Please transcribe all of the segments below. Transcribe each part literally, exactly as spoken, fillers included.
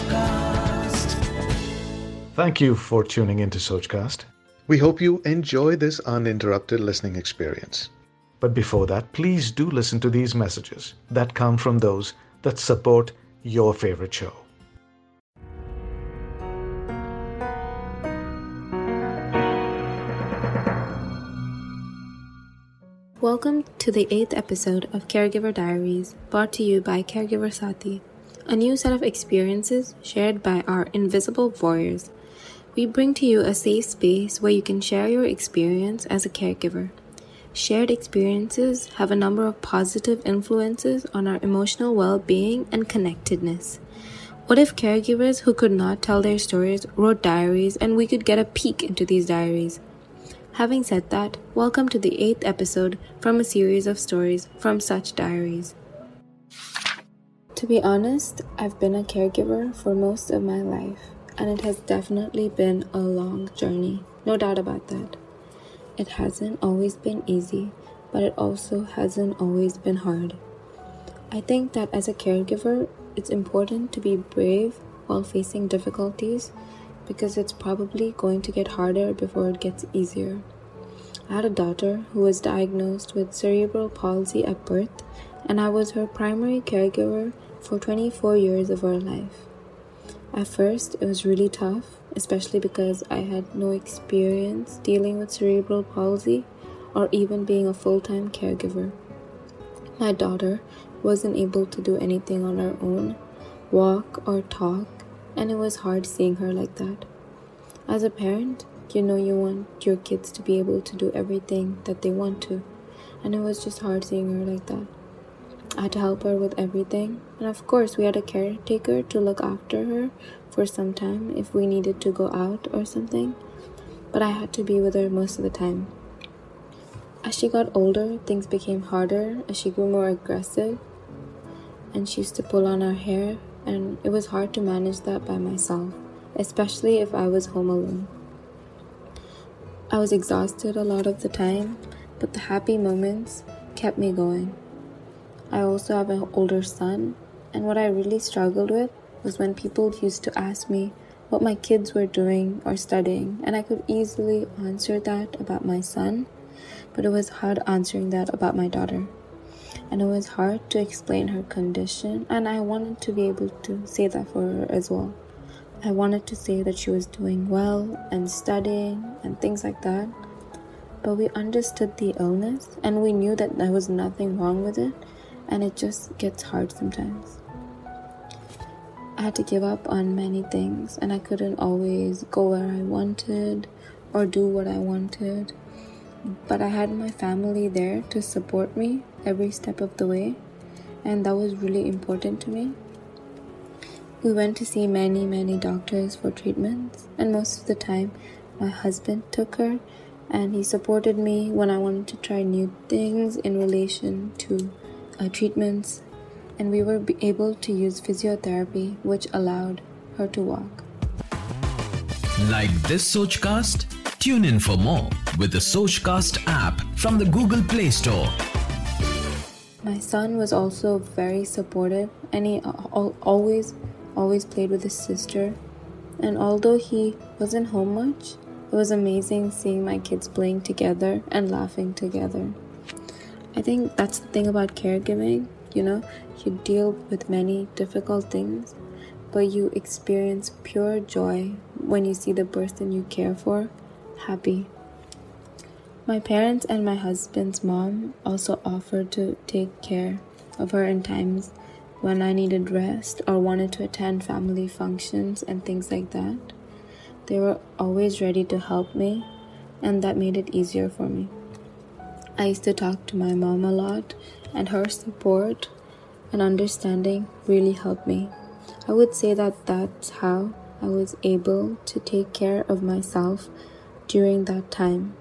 Sochcast. Thank you for tuning into Sochcast. We hope you enjoy this uninterrupted listening experience. But before that, please do listen to these messages that come from those that support your favorite show. Welcome to the eighth episode of Caregiver Diaries, brought to you by Caregiver Sati, a new set of experiences shared by our Invisible Warriors. We bring to you a safe space where you can share your experience as a caregiver. Shared experiences have a number of positive influences on our emotional well-being and connectedness. What if caregivers who could not tell their stories wrote diaries and we could get a peek into these diaries? Having said that, welcome to the eighth episode from a series of stories from such diaries. To be honest, I've been a caregiver for most of my life, and it has definitely been a long journey, no doubt about that. It hasn't always been easy, but it also hasn't always been hard. I think that as a caregiver, it's important to be brave while facing difficulties, because it's probably going to get harder before it gets easier. I had a daughter who was diagnosed with cerebral palsy at birth, and I was her primary caregiver for twenty-four years of her life. At first, it was really tough, especially because I had no experience dealing with cerebral palsy or even being a full-time caregiver. My daughter wasn't able to do anything on her own, walk or talk, and it was hard seeing her like that. As a parent, you know you want your kids to be able to do everything that they want to, and it was just hard seeing her like that. I had to help her with everything, and of course we had a caretaker to look after her for some time if we needed to go out or something, but I had to be with her most of the time. As she got older, things became harder as she grew more aggressive, and she used to pull on our hair, and it was hard to manage that by myself, especially if I was home alone. I was exhausted a lot of the time, but the happy moments kept me going. I also have an older son, and what I really struggled with was when people used to ask me what my kids were doing or studying, and I could easily answer that about my son, but it was hard answering that about my daughter. And it was hard to explain her condition, and I wanted to be able to say that for her as well. I wanted to say that she was doing well and studying and things like that, but we understood the illness and we knew that there was nothing wrong with it, and it just gets hard sometimes. I had to give up on many things, and I couldn't always go where I wanted or do what I wanted. But I had my family there to support me every step of the way, and that was really important to me. We went to see many, many doctors for treatments, and most of the time my husband took her, and he supported me when I wanted to try new things in relation to uh, treatments, and we were able to use physiotherapy, which allowed her to walk. Like this Sochcast? Tune in for more with the Sochcast app from the Google Play Store. My son was also very supportive, and he always, always played with his sister. And although he wasn't home much, it was amazing seeing my kids playing together and laughing together. I think that's the thing about caregiving, you know, you deal with many difficult things, but you experience pure joy when you see the person you care for happy. My parents and my husband's mom also offered to take care of her in times when I needed rest or wanted to attend family functions and things like that. They were always ready to help me, and that made it easier for me. I used to talk to my mom a lot, and her support and understanding really helped me. I would say that that's how I was able to take care of myself during that time.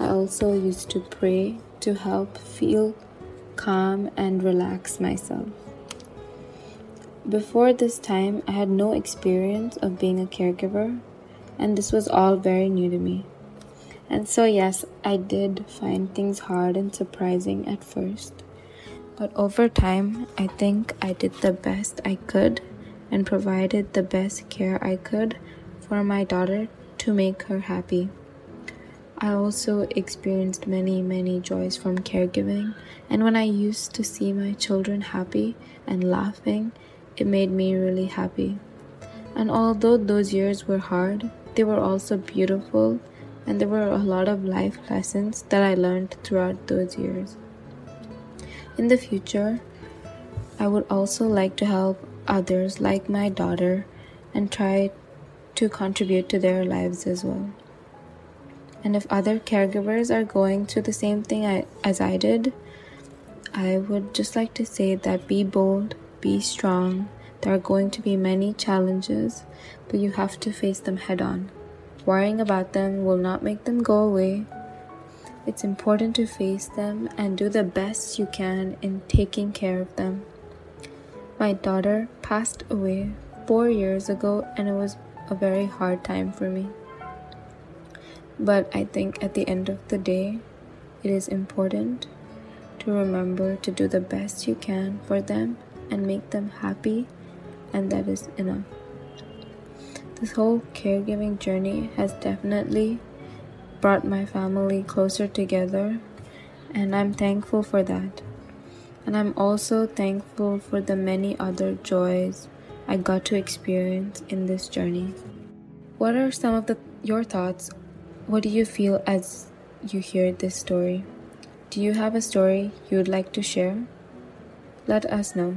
I also used to pray to help feel calm and relax myself. Before this time, I had no experience of being a caregiver, and this was all very new to me. And so yes, I did find things hard and surprising at first, but over time, I think I did the best I could and provided the best care I could for my daughter to make her happy. I also experienced many, many joys from caregiving, and when I used to see my children happy and laughing, it made me really happy. And although those years were hard, they were also beautiful, and there were a lot of life lessons that I learned throughout those years. In the future, I would also like to help others like my daughter and try to contribute to their lives as well. And if other caregivers are going through the same thing I, as I did, I would just like to say that be bold, be strong. There are going to be many challenges, but you have to face them head on. Worrying about them will not make them go away. It's important to face them and do the best you can in taking care of them. My daughter passed away four years ago, and it was a very hard time for me. But I think at the end of the day, it is important to remember to do the best you can for them and make them happy, and that is enough. This whole caregiving journey has definitely brought my family closer together, and I'm thankful for that. And I'm also thankful for the many other joys I got to experience in this journey. What are some of the, your thoughts? What do you feel as you hear this story? Do you have a story you would like to share? Let us know.